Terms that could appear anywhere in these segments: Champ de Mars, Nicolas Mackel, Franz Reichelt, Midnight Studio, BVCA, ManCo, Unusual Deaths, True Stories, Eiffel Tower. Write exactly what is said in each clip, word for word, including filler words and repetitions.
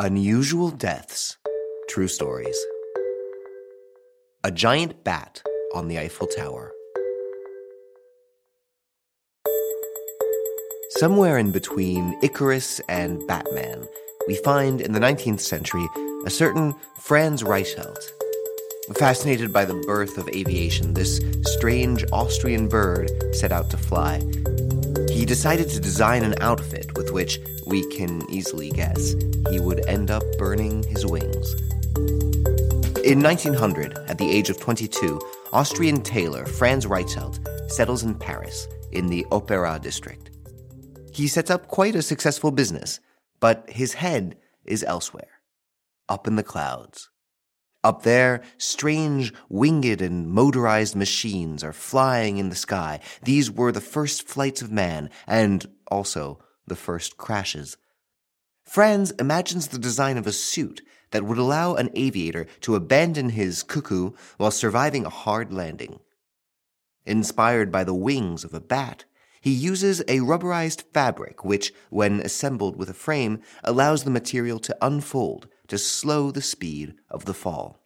Unusual Deaths, True Stories. A giant bat on the Eiffel Tower. Somewhere in between Icarus and Batman, we find in the nineteenth century a certain Franz Reichelt. Fascinated by the birth of aviation, this strange Austrian bird set out to fly. He decided to design an outfit with which, we can easily guess, he would end up burning his wings. In nineteen hundred, at the age of twenty-two, Austrian tailor Franz Reichelt settles in Paris, in the Opéra district. He sets up quite a successful business, but his head is elsewhere, up in the clouds. Up there, strange, winged and motorized machines are flying in the sky. These were the first flights of man, and also the first crashes. Franz imagines the design of a suit that would allow an aviator to abandon his cuckoo while surviving a hard landing. Inspired by the wings of a bat, he uses a rubberized fabric which, when assembled with a frame, allows the material to unfold to slow the speed of the fall.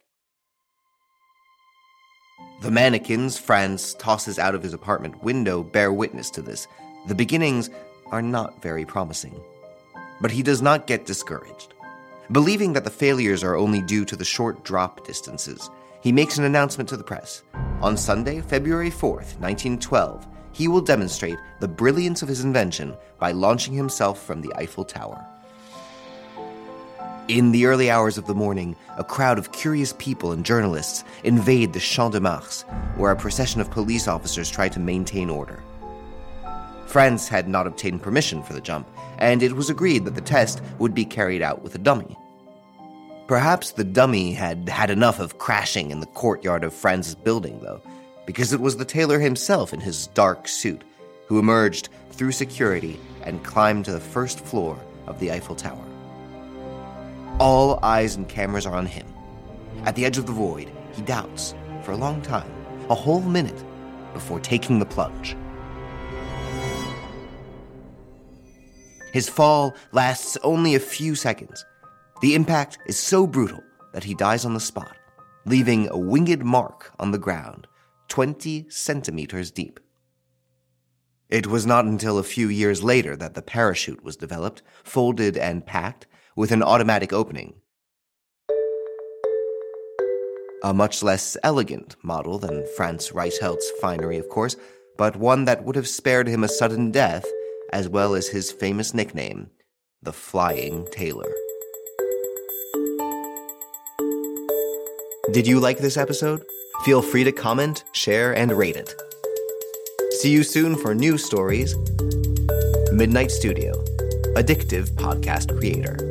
The mannequins Franz tosses out of his apartment window bear witness to this. The beginnings are not very promising. But he does not get discouraged. Believing that the failures are only due to the short drop distances, he makes an announcement to the press. On Sunday, February fourth, nineteen twelve, he will demonstrate the brilliance of his invention by launching himself from the Eiffel Tower. In the early hours of the morning, a crowd of curious people and journalists invade the Champ de Mars, where a procession of police officers try to maintain order. France had not obtained permission for the jump, and it was agreed that the test would be carried out with a dummy. Perhaps the dummy had had enough of crashing in the courtyard of Franz's building, though, because it was the tailor himself in his dark suit who emerged through security and climbed to the first floor of the Eiffel Tower. All eyes and cameras are on him. At the edge of the void, he doubts for a long time, a whole minute, before taking the plunge. His fall lasts only a few seconds. The impact is so brutal that he dies on the spot, leaving a winged mark on the ground, twenty centimeters deep. It was not until a few years later that the parachute was developed, folded and packed, with an automatic opening. A much less elegant model than Franz Reichelt's finery, of course, but one that would have spared him a sudden death, as well as his famous nickname, the Flying Tailor. Did you like this episode? Feel free to comment, share, and rate it. See you soon for new stories. Midnight Studio, addictive podcast creator.